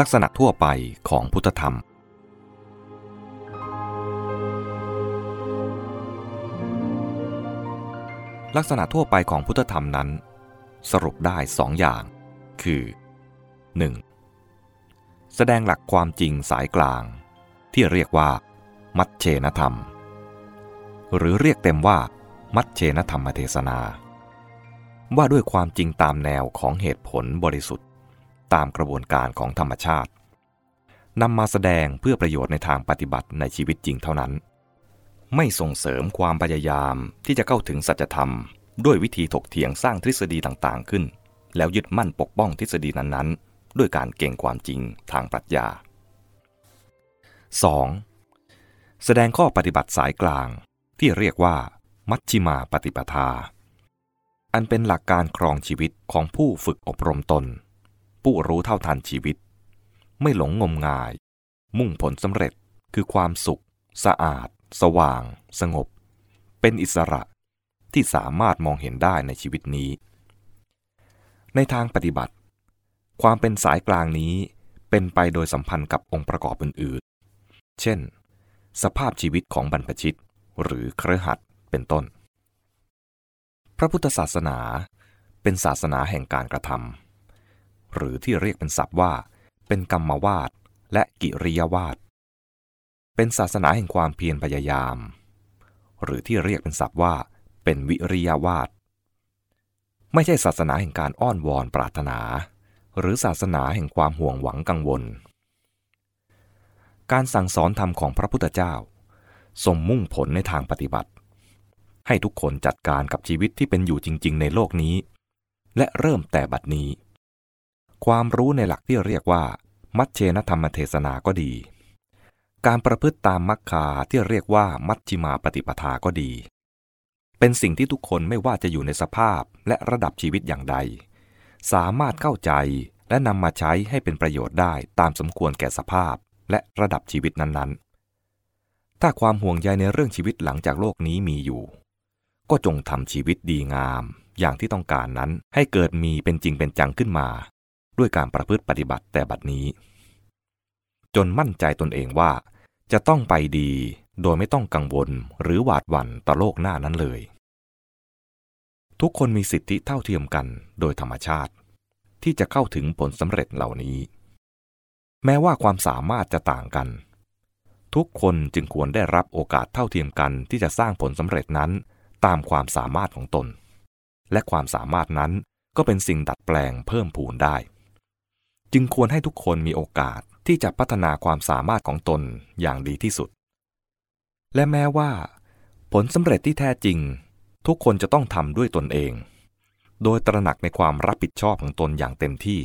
ลักษณะทั่วไปของพุทธธรรมลักษณะทั่วไปของพุทธธรรมนั้นสรุปได้สองอย่างคือ 1. แสดงหลักความจริงสายกลางที่เรียกว่ามัชเชนธรรมหรือเรียกเต็มว่ามัชเชนธรรมเทศนาว่าด้วยความจริงตามแนวของเหตุผลบริสุทธิ์ตามกระบวนการของธรรมชาตินำมาแสดงเพื่อประโยชน์ในทางปฏิบัติในชีวิตจริงเท่านั้นไม่ส่งเสริมความพยายามที่จะเข้าถึงสัจธรรมด้วยวิธีถกเถียงสร้างทฤษฎีต่างๆขึ้นแล้วยึดมั่นปกป้องทฤษฎีนั้นๆด้วยการเก่งความจริงทางปรัชญา 2. แสดงข้อปฏิบัติสายกลางที่เรียกว่ามัชฌิมาปฏิปทาอันเป็นหลักการครองชีวิตของผู้ฝึกอบรมตนผู้รู้เท่าทันชีวิตไม่หลงงมงายมุ่งผลสำเร็จคือความสุขสะอาดสว่างสงบเป็นอิสระที่สามารถมองเห็นได้ในชีวิตนี้ในทางปฏิบัติความเป็นสายกลางนี้เป็นไปโดยสัมพันธ์กับองค์ประกอบอื่นๆเช่นสภาพชีวิตของบรรพชิตหรือคฤหัสถ์เป็นต้นพระพุทธศาสนาเป็นศาสนาแห่งการกระทำหรือที่เรียกเป็นศัพท์ว่าเป็นกรรมวาทและกิริยาวาทเป็นศาสนาแห่งความเพียรพยายามหรือที่เรียกเป็นศัพท์ว่าเป็นวิริยวาทไม่ใช่ศาสนาแห่งการอ้อนวอนปรารถนาหรือศาสนาแห่งความห่วงหวังกังวลการสั่งสอนธรรมของพระพุทธเจ้าทรงมุ่งผลในทางปฏิบัติให้ทุกคนจัดการกับชีวิตที่เป็นอยู่จริงๆในโลกนี้และเริ่มแต่บัดนี้ความรู้ในหลักที่เรียกว่ามัชเชนธรรมเทศนาก็ดีการประพฤติตามมรรคาที่เรียกว่ามัชฌิมาปฏิปทาก็ดีเป็นสิ่งที่ทุกคนไม่ว่าจะอยู่ในสภาพและระดับชีวิตอย่างใดสามารถเข้าใจและนำมาใช้ให้เป็นประโยชน์ได้ตามสมควรแก่สภาพและระดับชีวิตนั้นๆถ้าความห่วงใยในเรื่องชีวิตหลังจากโลกนี้มีอยู่ก็จงทำชีวิตดีงามอย่างที่ต้องการนั้นให้เกิดมีเป็นจริงเป็นจังขึ้นมาด้วยการประพฤติปฏิบัติแต่บัดนี้จนมั่นใจตนเองว่าจะต้องไปดีโดยไม่ต้องกังวลหรือหวาดหวั่นต่อโลกหน้านั้นเลยทุกคนมีสิทธิเท่าเทียมกันโดยธรรมชาติที่จะเข้าถึงผลสำเร็จเหล่านี้แม้ว่าความสามารถจะต่างกันทุกคนจึงควรได้รับโอกาสเท่าเทียมกันที่จะสร้างผลสำเร็จนั้นตามความสามารถของตนและความสามารถนั้นก็เป็นสิ่งดัดแปลงเพิ่มพูนได้จึงควรให้ทุกคนมีโอกาสที่จะพัฒนาความสามารถของตนอย่างดีที่สุดและแม้ว่าผลสำเร็จที่แท้จริงทุกคนจะต้องทำด้วยตนเองโดยตระหนักในความรับผิดชอบของตนอย่างเต็มที่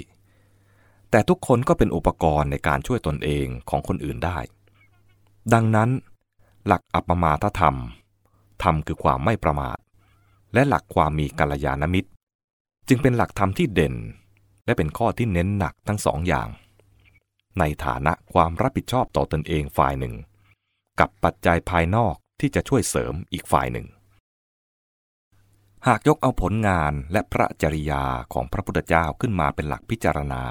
แต่ทุกคนก็เป็นอุปกรณ์ในการช่วยตนเองของคนอื่นได้ดังนั้นหลักอัปมาทธรรมธรรมคือความไม่ประมาทและหลักความมีกัลยาณมิตรจึงเป็นหลักธรรมที่เด่นและเป็นข้อที่เน้นหนักทั้งสองอย่างในฐานะความรับผิดชอบต่อตนเองฝ่ายหนึ่งกับปัจจัยภายนอกที่จะช่วยเสริมอีกฝ่ายหนึ่งหากยกเอาผลงานและพระจริยาของพระพุทธเจ้าขึ้นมาเป็นหลักพิจารณา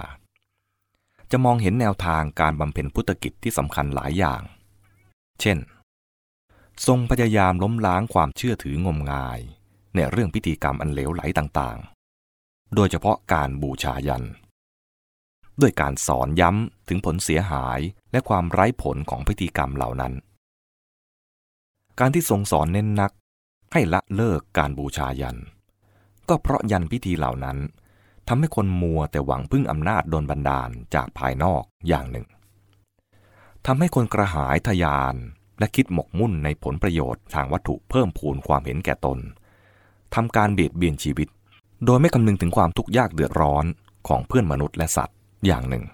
จะมองเห็นแนวทางการบำเพ็ญพุทธกิจที่สำคัญหลายอย่างเช่นทรงพยายามล้มล้างความเชื่อถืองมงายในเรื่องพิธีกรรมอันเหลวไหลต่างๆโดยเฉพาะการบูชายัญด้วยการสอนย้ำถึงผลเสียหายและความไร้ผลของพิธีกรรมเหล่านั้นการที่ทรงสอนเน้นนักให้ละเลิกการบูชายัญก็เพราะยัญพิธีเหล่านั้นทำให้คนมัวแต่หวังพึ่งอำนาจโดนบันดาลจากภายนอกอย่างหนึ่งทำให้คนกระหายทะยานและคิดหมกมุ่นในผลประโยชน์ทางวัตถุเพิ่มพูนความเห็นแก่ตนทำการเบียดเบียนชีวิตโดยไม่คำนึงถึงความทุกข์ยากเดือดร้อนของเพื่อนมนุษย์และสัตว์อย่างหนึ่ง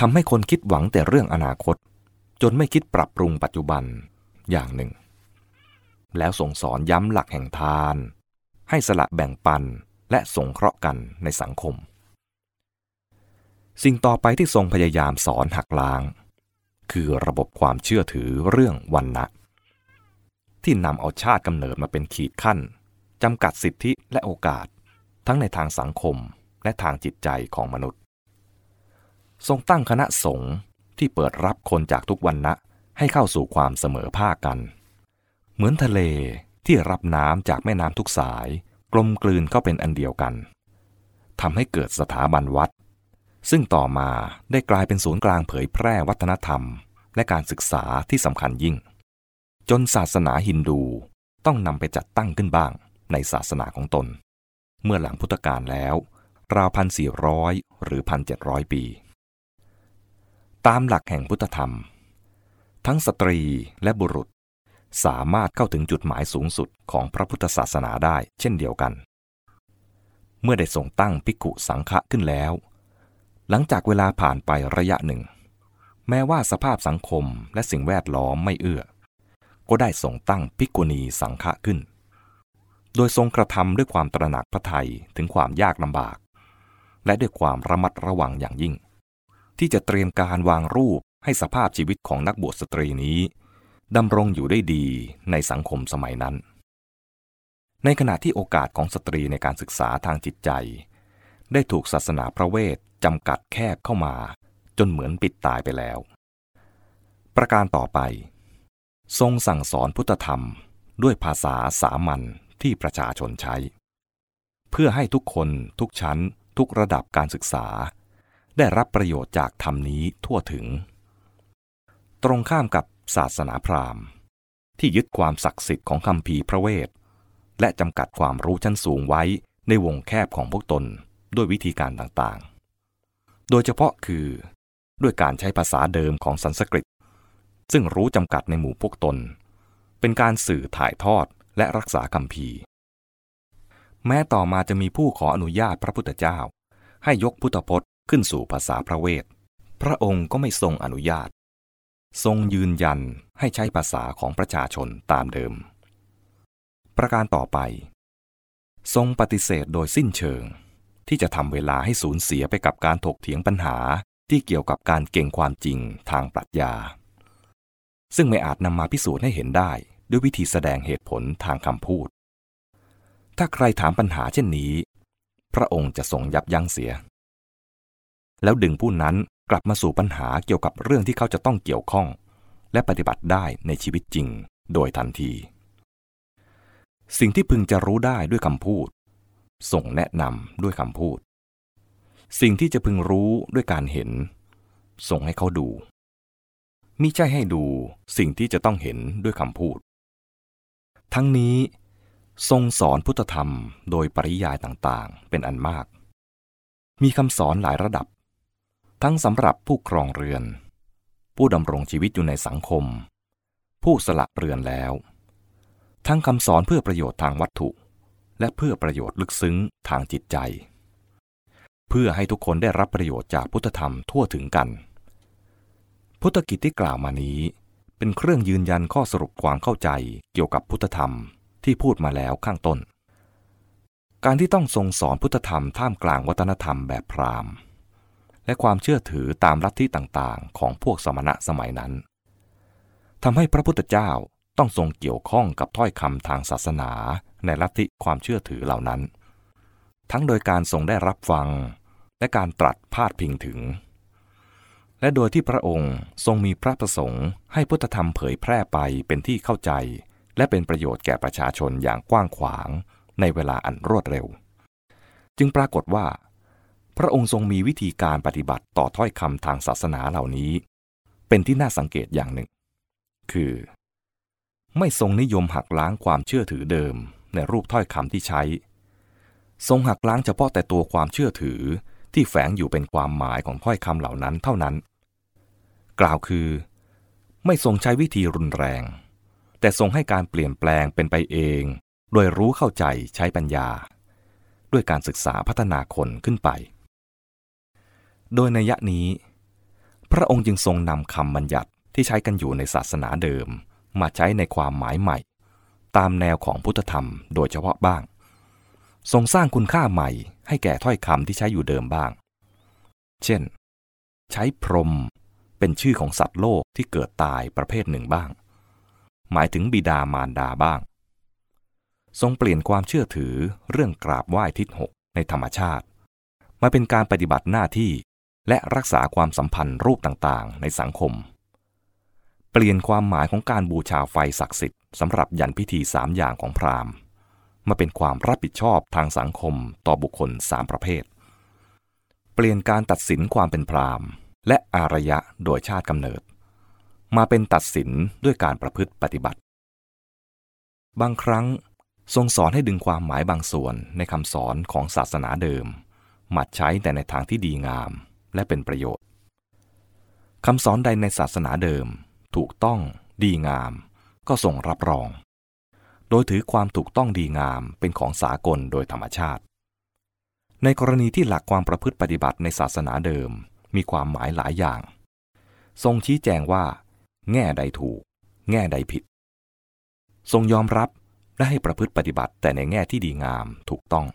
ทำให้คนคิดหวังแต่เรื่องอนาคตจนไม่คิดปรับปรุงปัจจุบันอย่างหนึ่งแล้วส่งสอนย้ำหลักแห่งทานให้สละแบ่งปันและสงเคราะห์กันในสังคมสิ่งต่อไปที่ทรงพยายามสอนหักล้างคือระบบความเชื่อถือเรื่องวรรณะที่นำเอาชาติกำเนิดมาเป็นขีดขั้นจำกัดสิทธิและโอกาสทั้งในทางสังคมและทางจิตใจของมนุษย์ ทรงตั้งคณะสงฆ์ที่เปิดรับคนจากทุกวรรณะให้เข้าสู่ความเสมอภาคกันเหมือนทะเลที่รับน้ำจากแม่น้ำทุกสายกลมกลืนเข้าเป็นอันเดียวกันทำให้เกิดสถาบันวัดซึ่งต่อมาได้กลายเป็นศูนย์กลางเผยแพร่วัฒนธรรมและการศึกษาที่สำคัญยิ่งจนศาสนาฮินดูต้องนำไปจัดตั้งขึ้นบ้างในศาสนาของตนเมื่อหลังพุทธกาลแล้วราว 1,400 หรือ 1,700 ปีตามหลักแห่งพุทธธรรมทั้งสตรีและบุรุษสามารถเข้าถึงจุดหมายสูงสุดของพระพุทธศาสนาได้เช่นเดียวกันเมื่อได้ทรงตั้งภิกขุสังฆะขึ้นแล้วหลังจากเวลาผ่านไประยะหนึ่งแม้ว่าสภาพสังคมและสิ่งแวดล้อมไม่เอื้อก็ได้ทรงตั้งภิกขุณีสังฆะขึ้นโดยทรงกระทำด้วยความตระหนักพระทัยถึงความยากลำบากและด้วยความระมัดระวังอย่างยิ่งที่จะเตรียมการวางรูปให้สภาพชีวิตของนักบวชสตรีนี้ดำรงอยู่ได้ดีในสังคมสมัยนั้นในขณะที่โอกาสของสตรีในการศึกษาทางจิตใจได้ถูกศาสนาพระเวทจำกัดแคบเข้ามาจนเหมือนปิดตายไปแล้วประการต่อไปทรงสั่งสอนพุทธธรรมด้วยภาษาสามัญที่ประชาชนใช้เพื่อให้ทุกคนทุกชั้นทุกระดับการศึกษาได้รับประโยชน์จากธรรมนี้ทั่วถึงตรงข้ามกับศาสนาพราหมณ์ที่ยึดความศักดิ์สิทธิ์ของคัมภีร์พระเวทและจำกัดความรู้ชั้นสูงไว้ในวงแคบของพวกตนด้วยวิธีการต่างๆโดยเฉพาะคือด้วยการใช้ภาษาเดิมของสันสกฤตซึ่งรู้จำกัดในหมู่พวกตนเป็นการสื่อถ่ายทอดและรักษาคัมภีร์แม้ต่อมาจะมีผู้ขออนุญาตพระพุทธเจ้าให้ยกพุทธพจน์ขึ้นสู่ภาษาพระเวทพระองค์ก็ไม่ทรงอนุญาตทรงยืนยันให้ใช้ภาษาของประชาชนตามเดิมประการต่อไปทรงปฏิเสธโดยสิ้นเชิงที่จะทำเวลาให้สูญเสียไปกับการถกเถียงปัญหาที่เกี่ยวกับการเก่งความจริงทางปรัชญาซึ่งไม่อาจนำมาพิสูจน์ให้เห็นได้ด้วยวิธีแสดงเหตุผลทางคำพูดถ้าใครถามปัญหาเช่นนี้พระองค์จะทรงยับยั้งเสียแล้วดึงผู้นั้นกลับมาสู่ปัญหาเกี่ยวกับเรื่องที่เขาจะต้องเกี่ยวข้องและปฏิบัติได้ในชีวิตจริงโดยทันทีสิ่งที่พึงจะรู้ได้ด้วยคำพูดทรงแนะนำด้วยคำพูดสิ่งที่จะพึงรู้ด้วยการเห็นทรงให้เขาดูมิใช่ให้ดูสิ่งที่จะต้องเห็นด้วยคำพูดทั้งนี้ทรงสอนพุทธธรรมโดยปริยายต่างๆเป็นอันมากมีคำสอนหลายระดับทั้งสำหรับผู้ครองเรือนผู้ดำรงชีวิตอยู่ในสังคมผู้สละเรือนแล้วทั้งคำสอนเพื่อประโยชน์ทางวัตถุและเพื่อประโยชน์ลึกซึ้งทางจิตใจเพื่อให้ทุกคนได้รับประโยชน์จากพุทธธรรมทั่วถึงกันพุทธกิจที่กล่าวมานี้เป็นเครื่องยืนยันข้อสรุปความเข้าใจเกี่ยวกับพุทธธรรมที่พูดมาแล้วข้างต้นการที่ต้องทรงสอนพุทธธรรมท่ามกลางวัฒนธรรมแบบพราหมณ์และความเชื่อถือตามลัทธิต่างๆของพวกสมณะสมัยนั้นทำให้พระพุทธเจ้าต้องทรงเกี่ยวข้องกับถ้อยคำทางศาสนาในลัทธิความเชื่อถือเหล่านั้นทั้งโดยการทรงได้รับฟังและการตรัสพาดพิงถึงและโดยที่พระองค์ทรงมีพระประสงค์ให้พุทธธรรมเผยแพร่ไปเป็นที่เข้าใจและเป็นประโยชน์แก่ประชาชนอย่างกว้างขวางในเวลาอันรวดเร็วจึงปรากฏว่าพระองค์ทรงมีวิธีการปฏิบัติต่อถ้อยคำทางศาสนาเหล่านี้เป็นที่น่าสังเกตอย่างหนึ่งคือไม่ทรงนิยมหักล้างความเชื่อถือเดิมในรูปถ้อยคำที่ใช้ทรงหักล้างเฉพาะแต่ตัวความเชื่อถือที่แฝงอยู่เป็นความหมายของถ้อยคำเหล่านั้นเท่านั้นกล่าวคือไม่ทรงใช้วิธีรุนแรงแต่ทรงให้การเปลี่ยนแปลงเป็นไปเองโดยรู้เข้าใจใช้ปัญญาด้วยการศึกษาพัฒนาคนขึ้นไปโดยนัยนี้พระองค์จึงทรงนำคำบัญญัติที่ใช้กันอยู่ในศาสนาเดิมมาใช้ในความหมายใหม่ตามแนวของพุทธธรรมโดยเฉพาะบ้างทรงสร้างคุณค่าใหม่ให้แก่ถ้อยคำที่ใช้อยู่เดิมบ้างเช่นใช้พรหมเป็นชื่อของสัตว์โลกที่เกิดตายประเภทหนึ่งบ้างหมายถึงบิดามารดาบ้างทรงเปลี่ยนความเชื่อถือเรื่องกราบไหว้ทิศหกในธรรมชาติมาเป็นการปฏิบัติหน้าที่ และรักษาความสัมพันธ์รูปต่างๆในสังคมเปลี่ยนความหมายของการบูชาไฟศักดิ์สิทธิ์สำหรับยันพิธี3อย่างของพราหมณ์มาเป็นความรับผิดชอบทางสังคมต่อบุคคล3ประเภทเปลี่ยนการตัดสินความเป็นพราหมณ์และอารยะโดยชาติกำเนิดมาเป็นตัดสินด้วยการประพฤติปฏิบัติบางครั้งทรงสอนให้ดึงความหมายบางส่วนในคำสอนของศาสนาเดิมมาใช้แต่ในทางที่ดีงามและเป็นประโยชน์คำสอนใดในศาสนาเดิมถูกต้องดีงามก็ทรงรับรองโดยถือความถูกต้องดีงามเป็นของสากลโดยธรรมชาติในกรณีที่หลักความประพฤติปฏิบัติในศาสนาเดิมมีความหมายหลายอย่างทรงชี้แจงว่าแง่ใดถูกแง่ใดผิดทรงยอมรับและให้ประพฤติปฏิบัติแต่ในแง่ที่ดีงามถูกต้อง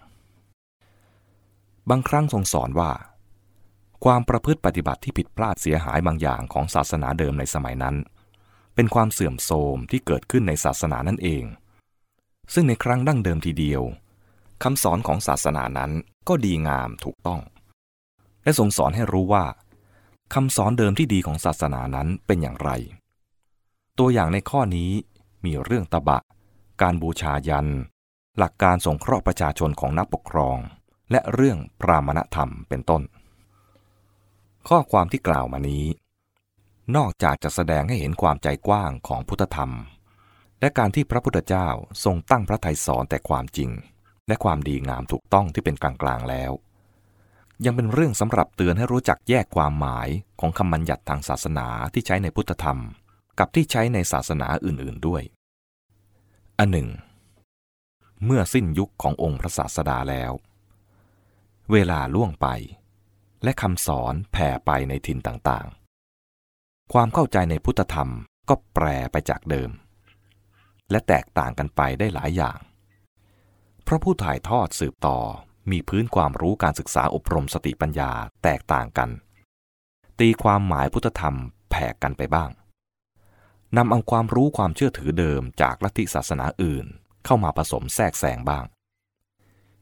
บางครั้งทรงสอนว่าความประพฤติปฏิบัติที่ผิดพลาดเสียหายบางอย่างของศาสนาเดิมในสมัยนั้นเป็นความเสื่อมโทรมที่เกิดขึ้นในศาสนานั่นเองซึ่งในครั้งดั้งเดิมทีเดียวคำสอนของศาสนานั้นก็ดีงามถูกต้องและทรงสอนให้รู้ว่าคำสอนเดิมที่ดีของศาสนานั้นเป็นอย่างไรตัวอย่างในข้อนี้มีเรื่องตบะการบูชายันหลักการสงเคราะห์ประชาชนของนักปกครองและเรื่องพราหมณธรรมเป็นต้นข้อความที่กล่าวมานี้นอกจากจะแสดงให้เห็นความใจกว้างของพุทธธรรมและการที่พระพุทธเจ้าทรงตั้งพระทัยสอนแต่ความจริงและความดีงามถูกต้องที่เป็นกลางๆแล้วยังเป็นเรื่องสำหรับเตือนให้รู้จักแยกความหมายของคำบัญญัติทางศาสนาที่ใช้ในพุทธธรรมกับที่ใช้ในศาสนาอื่นๆด้วยอันหนึ่งเมื่อสิ้นยุคขององค์พระศาสดาแล้วเวลาล่วงไปและคำสอนแผ่ไปในถิ่นต่างๆความเข้าใจในพุทธธรรมก็แปรไปจากเดิมและแตกต่างกันไปได้หลายอย่างเพราะผู้ถ่ายทอดสืบต่อมีพื้นความรู้การศึกษาอบรมสติปัญญาแตกต่างกันตีความหมายพุทธธรรมแผ่กันไปบ้างนำเอาความรู้ความเชื่อถือเดิมจากลัทธิศาสนาอื่นเข้ามาผสมแทรกแซงบ้าง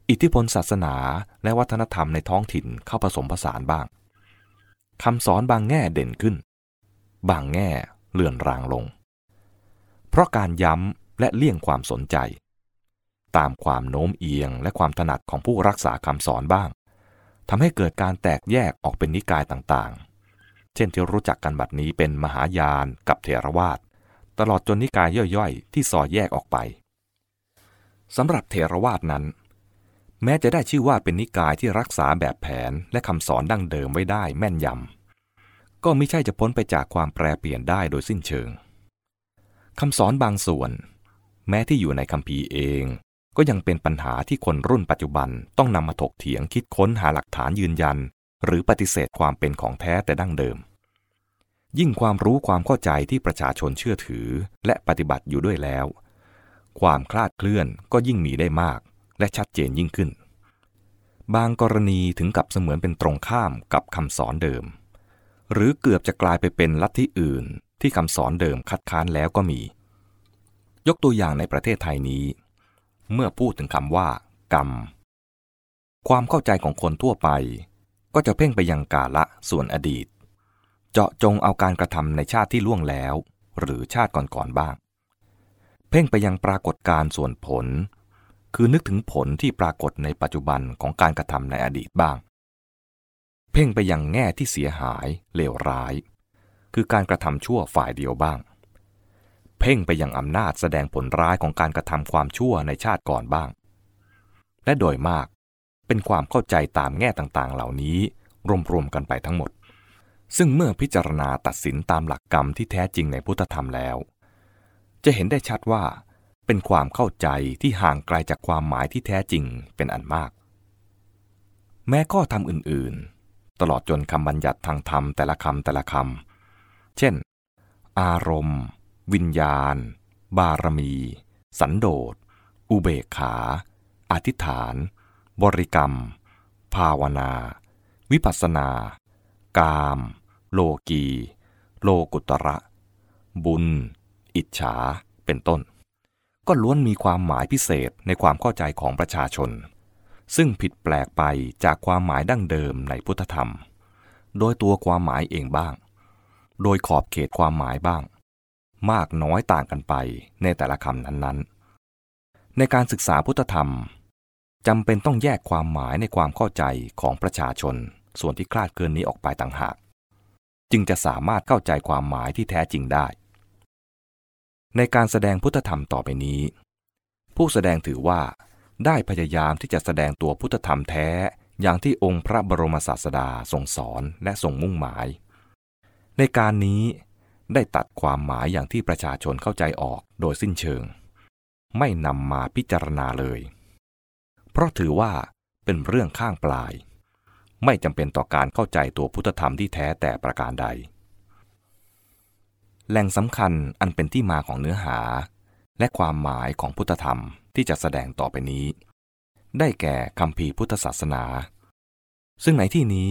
อิทธิพลศาสนาและวัฒนธรรมในท้องถิ่นเข้าผสมผสานบ้างคำสอนบางแง่เด่นขึ้นบางแง่เลื่อนรางลงเพราะการย้ำและเลี่ยงความสนใจตามความโน้มเอียงและความถนัดของผู้รักษาคำสอนบ้างทำให้เกิดการแตกแยกออกเป็นนิกายต่างๆเช่นที่รู้จักกันบัดนี้เป็นมหายานกับเถรวาทตลอดจนนิกายย่อยๆที่สอดแยกออกไปสำหรับเถรวาทนั้นแม้จะได้ชื่อว่าเป็นนิกายที่รักษาแบบแผนและคำสอนดั้งเดิมไว้ได้แม่นยำก็มิใช่จะพ้นไปจากความแปรเปลี่ยนได้โดยสิ้นเชิงคำสอนบางส่วนแม้ที่อยู่ในคัมภีร์เองก็ยังเป็นปัญหาที่คนรุ่นปัจจุบันต้องนำมาถกเถียงคิดค้นหาหลักฐานยืนยันหรือปฏิเสธความเป็นของแท้แต่ดั้งเดิมยิ่งความรู้ความเข้าใจที่ประชาชนเชื่อถือและปฏิบัติอยู่ด้วยแล้วความคลาดเคลื่อนก็ยิ่งมีได้มากและชัดเจนยิ่งขึ้นบางกรณีถึงกับเสมือนเป็นตรงข้ามกับคำสอนเดิมหรือเกือบจะกลายไปเป็นลัทธิอื่นที่คำสอนเดิมคัดค้านแล้วก็มียกตัวอย่างในประเทศไทยนี้เมื่อพูดถึงคำว่ากรรมความเข้าใจของคนทั่วไปก็จะเพ่งไปยังกาละส่วนอดีตเจาะจงเอาการกระทำในชาติที่ล่วงแล้วหรือชาติก่อนๆบ้างเพ่งไปยังปรากฏการณ์ส่วนผลคือนึกถึงผลที่ปรากฏในปัจจุบันของการกระทำในอดีตบ้างเพ่งไปยังแง่ที่เสียหายเลวร้ายคือการกระทำชั่วฝ่ายเดียวบ้างเพ่งไปยังอำนาจแสดงผลร้ายของการกระทำความชั่วในชาติก่อนบ้างและโดยมากเป็นความเข้าใจตามแง่ต่างๆเหล่านี้รวมๆกันไปทั้งหมดซึ่งเมื่อพิจารณาตัดสินตามหลักกรรมที่แท้จริงในพุทธธรรมแล้วจะเห็นได้ชัดว่าเป็นความเข้าใจที่ห่างไกลจากความหมายที่แท้จริงเป็นอันมากแม้ข้อธรรมอื่นๆตลอดจนคำบัญญัติทางธรรมแต่ละคำเช่นอารมณ์วิญญาณบารมีสันโดษอุเบกขาอธิษฐานบริกรรมภาวนาวิปัสสนากามโลกีโลกุตระบุญอิจฉาเป็นต้นก็ล้วนมีความหมายพิเศษในความเข้าใจของประชาชนซึ่งผิดแปลกไปจากความหมายดั้งเดิมในพุทธธรรม โดยตัวความหมายเองบ้างโดยขอบเขตความหมายบ้างมากน้อยต่างกันไปในแต่ละคำนั้นๆในการศึกษาพุทธธรรมจำเป็นต้องแยกความหมายในความเข้าใจของประชาชนส่วนที่คลาดเคลื่อนนี้ออกไปต่างหากจึงจะสามารถเข้าใจความหมายที่แท้จริงได้ในการแสดงพุทธธรรมต่อไปนี้ผู้แสดงถือว่าได้พยายามที่จะแสดงตัวพุทธธรรมแท้อย่างที่องค์พระบรมศาสดาทรงสอนและทรงมุ่งหมายในการนี้ได้ตัดความหมายอย่างที่ประชาชนเข้าใจออกโดยสิ้นเชิงไม่นำมาพิจารณาเลยเพราะถือว่าเป็นเรื่องข้างปลายไม่จำเป็นต่อการเข้าใจตัวพุทธธรรมที่แท้แต่ประการใดแหล่งสำคัญอันเป็นที่มาของเนื้อหาและความหมายของพุทธธรรมที่จะแสดงต่อไปนี้ได้แก่คัมภีร์พุทธศาสนาซึ่งในที่นี้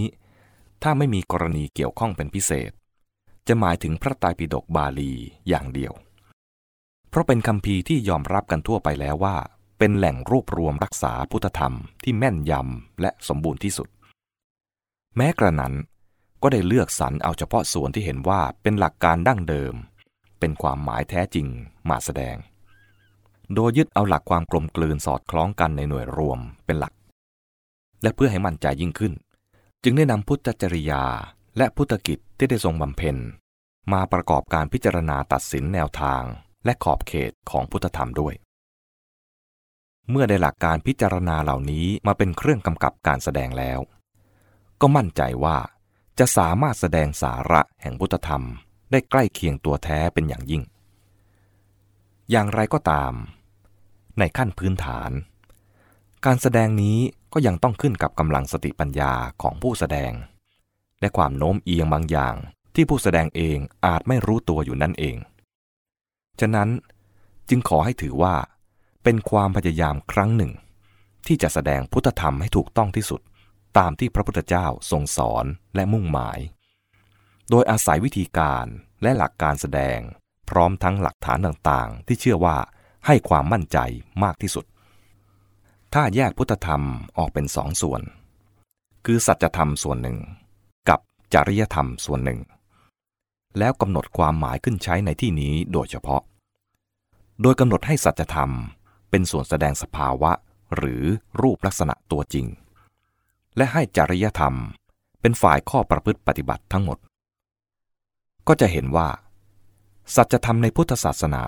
ถ้าไม่มีกรณีเกี่ยวข้องเป็นพิเศษจะหมายถึงพระไตรปิฎกบาลีอย่างเดียวเพราะเป็นคัมภีร์ที่ยอมรับกันทั่วไปแล้วว่าเป็นแหล่งรวบรวมรักษาพุทธธรรมที่แม่นยำและสมบูรณ์ที่สุดแม้กระนั้นก็ได้เลือกสรรเอาเฉพาะส่วนที่เห็นว่าเป็นหลักการดั้งเดิมเป็นความหมายแท้จริงมาแสดงโดยยึดเอาหลักความกลมกลืนสอดคล้องกันในหน่วยรวมเป็นหลักและเพื่อให้มั่นใจยิ่งขึ้นจึงได้นำพุทธจริยาและพุทธกิจที่ได้ทรงบำเพ็ญมาประกอบการพิจารณาตัดสินแนวทางและขอบเขตของพุทธธรรมด้วยเมื่อได้หลักการพิจารณาเหล่านี้มาเป็นเครื่องกำกับการแสดงแล้วก็มั่นใจว่าจะสามารถแสดงสาระแห่งพุทธธรรมได้ใกล้เคียงตัวแท้เป็นอย่างยิ่งอย่างไรก็ตามในขั้นพื้นฐานการแสดงนี้ก็ยังต้องขึ้นกับกำลังสติปัญญาของผู้แสดงและความโน้มเอียงบางอย่างที่ผู้แสดงเองอาจไม่รู้ตัวอยู่นั่นเองฉะนั้นจึงขอให้ถือว่าเป็นความพยายามครั้งหนึ่งที่จะแสดงพุทธธรรมให้ถูกต้องที่สุดตามที่พระพุทธเจ้าทรงสอนและมุ่งหมายโดยอาศัยวิธีการและหลักการแสดงพร้อมทั้งหลักฐานต่างๆที่เชื่อว่าให้ความมั่นใจมากที่สุดถ้าแยกพุทธธรรมออกเป็นสองส่วนคือสัจธรรมส่วนหนึ่งกับจริยธรรมส่วนหนึ่งแล้วกำหนดความหมายขึ้นใช้ในที่นี้โดยเฉพาะโดยกำหนดให้สัจธรรมเป็นส่วนแสดงสภาวะหรือรูปลักษณะตัวจริงและให้จริยธรรมเป็นฝ่ายข้อประพฤติปฏิบัติทั้งหมดก็จะเห็นว่าสัจธรรมในพุทธศาสนา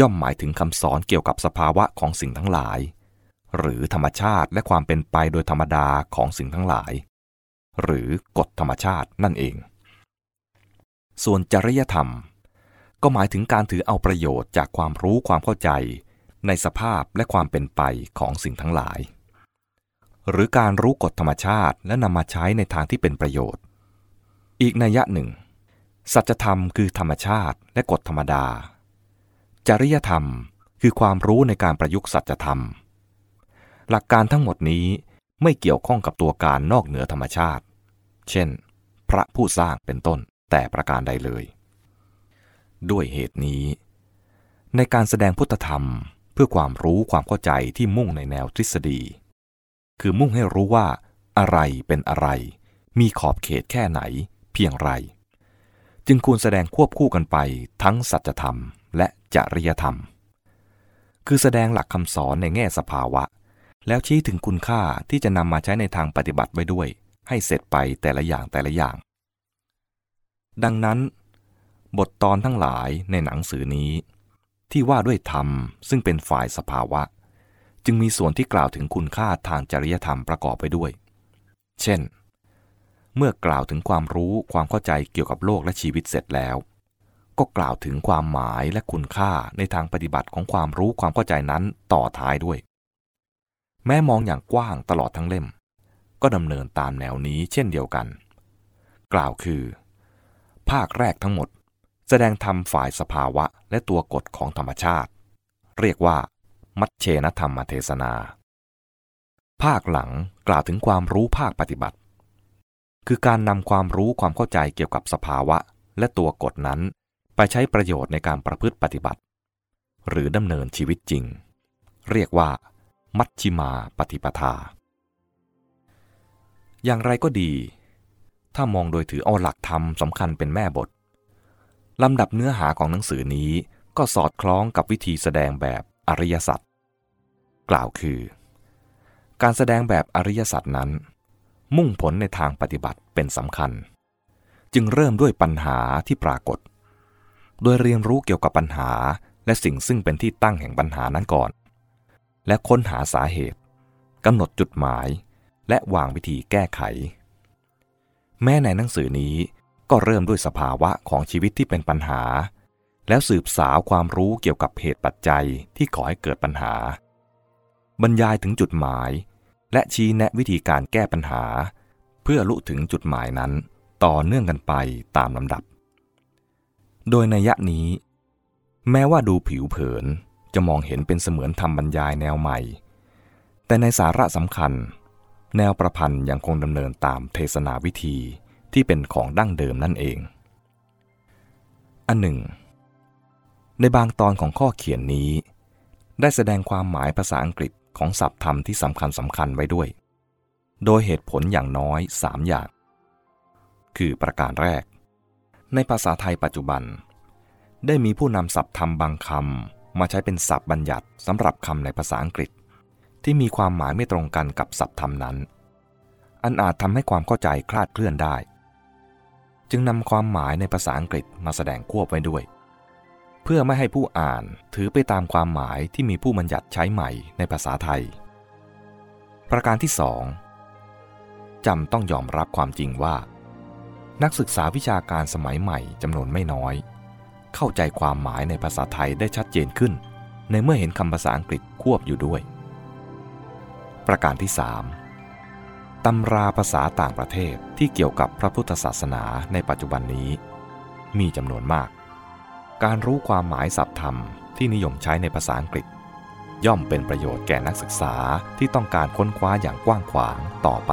ย่อมหมายถึงคำสอนเกี่ยวกับสภาวะของสิ่งทั้งหลายหรือธรรมชาติและความเป็นไปโดยธรรมดาของสิ่งทั้งหลายหรือกฎธรรมชาตินั่นเองส่วนจริยธรรมก็หมายถึงการถือเอาประโยชน์จากความรู้ความเข้าใจในสภาพและความเป็นไปของสิ่งทั้งหลายหรือการรู้กฎธรรมชาติและนำมาใช้ในทางที่เป็นประโยชน์อีกนัยยะหนึ่งสัจธรรมคือธรรมชาติและกฎธรรมดาจริยธรรมคือความรู้ในการประยุกต์สัจธรรมหลักการทั้งหมดนี้ไม่เกี่ยวข้องกับตัวการนอกเหนือธรรมชาติเช่นพระผู้สร้างเป็นต้นแต่ประการใดเลยด้วยเหตุนี้ในการแสดงพุทธธรรมเพื่อความรู้ความเข้าใจที่มุ่งในแนวทฤษฎีคือมุ่งให้รู้ว่าอะไรเป็นอะไรมีขอบเขตแค่ไหนเพียงไรจึงควรแสดงควบคู่กันไปทั้งสัจธรรมและจริยธรรมคือแสดงหลักคำสอนในแง่สภาวะแล้วชี้ถึงคุณค่าที่จะนำมาใช้ในทางปฏิบัติไว้ด้วยให้เสร็จไปแต่ละอย่างแต่ละอย่างดังนั้นบทตอนทั้งหลายในหนังสือนี้ที่ว่าด้วยธรรมซึ่งเป็นฝ่ายสภาวะจึงมีส่วนที่กล่าวถึงคุณค่าทางจริยธรรมประกอบไปด้วยเช่นเมื่อกล่าวถึงความรู้ความเข้าใจเกี่ยวกับโลกและชีวิตเสร็จแล้วก็กล่าวถึงความหมายและคุณค่าในทางปฏิบัติของความรู้ความเข้าใจนั้นต่อท้ายด้วยแม้มองอย่างกว้างตลอดทั้งเล่มก็ดำเนินตามแนวนี้เช่นเดียวกันกล่าวคือภาคแรกทั้งหมดแสดงธรรมฝ่ายสภาวะและตัวกฎของธรรมชาติเรียกว่ามัชเชนธรรมเทศนาภาคหลังกล่าวถึงความรู้ภาคปฏิบัติคือการนำความรู้ความเข้าใจเกี่ยวกับสภาวะและตัวกฎนั้นไปใช้ประโยชน์ในการประพฤติปฏิบัติหรือดำเนินชีวิตจริงเรียกว่ามัชชิมาปฏิปทาอย่างไรก็ดี ถ้ามองโดยถือเอาหลักธรรมสำคัญเป็นแม่บทลำดับเนื้อหาของหนังสือนี้ก็สอดคล้องกับวิธีแสดงแบบอริยสัจกล่าวคือการแสดงแบบอริยสัจนั้นมุ่งผลในทางปฏิบัติเป็นสำคัญจึงเริ่มด้วยปัญหาที่ปรากฏโดยเรียนรู้เกี่ยวกับปัญหาและสิ่งซึ่งเป็นที่ตั้งแห่งปัญหานั้นก่อนและค้นหาสาเหตุกำหนดจุดหมายและวางวิธีแก้ไขแม้ในหนังสือนี้ก็เริ่มด้วยสภาวะของชีวิตที่เป็นปัญหาแล้วสืบสาวความรู้เกี่ยวกับเหตุปัจจัยที่ก่อให้เกิดปัญหาบรรยายถึงจุดหมายและชี้แนะวิธีการแก้ปัญหาเพื่อลุถึงจุดหมายนั้นต่อเนื่องกันไปตามลำดับโดยนัยยะนี้แม้ว่าดูผิวเผินจะมองเห็นเป็นเสมือนธรรมบรรยายแนวใหม่แต่ในสาระสำคัญแนวประพันธ์ยังคงดำเนินตามเทศนาวิธีที่เป็นของดั้งเดิมนั่นเองอันหนึ่งในบางตอนของข้อเขียนนี้ได้แสดงความหมายภาษาอังกฤษของศัพท์ธรรมที่สำคัญไว้ด้วยโดยเหตุผลอย่างน้อย3อย่างคือประการแรกในภาษาไทยปัจจุบันได้มีผู้นำศัพท์ธรรมบางคำมาใช้เป็นศัพท์บัญญัติสำหรับคำในภาษาอังกฤษที่มีความหมายไม่ตรงกันกับศัพท์ธรรมนั้นอันอาจทำให้ความเข้าใจคลาดเคลื่อนได้จึงนำความหมายในภาษาอังกฤษมาแสดงควบไว้ด้วยเพื่อไม่ให้ผู้อ่านถือไปตามความหมายที่มีผู้บัญญัติใช้ใหม่ในภาษาไทยประการที่2จำต้องยอมรับความจริงว่านักศึกษาวิชาการสมัยใหม่จำนวนไม่น้อยเข้าใจความหมายในภาษาไทยได้ชัดเจนขึ้นในเมื่อเห็นคำภาษาอังกฤษควบอยู่ด้วยประการที่3ตำราภาษาต่างประเทศที่เกี่ยวกับพระพุทธศาสนาในปัจจุบันนี้มีจำนวนมากการรู้ความหมายศัพท์ธรรมที่นิยมใช้ในภาษาอังกฤษย่อมเป็นประโยชน์แก่นักศึกษาที่ต้องการค้นคว้าอย่างกว้างขวางต่อไป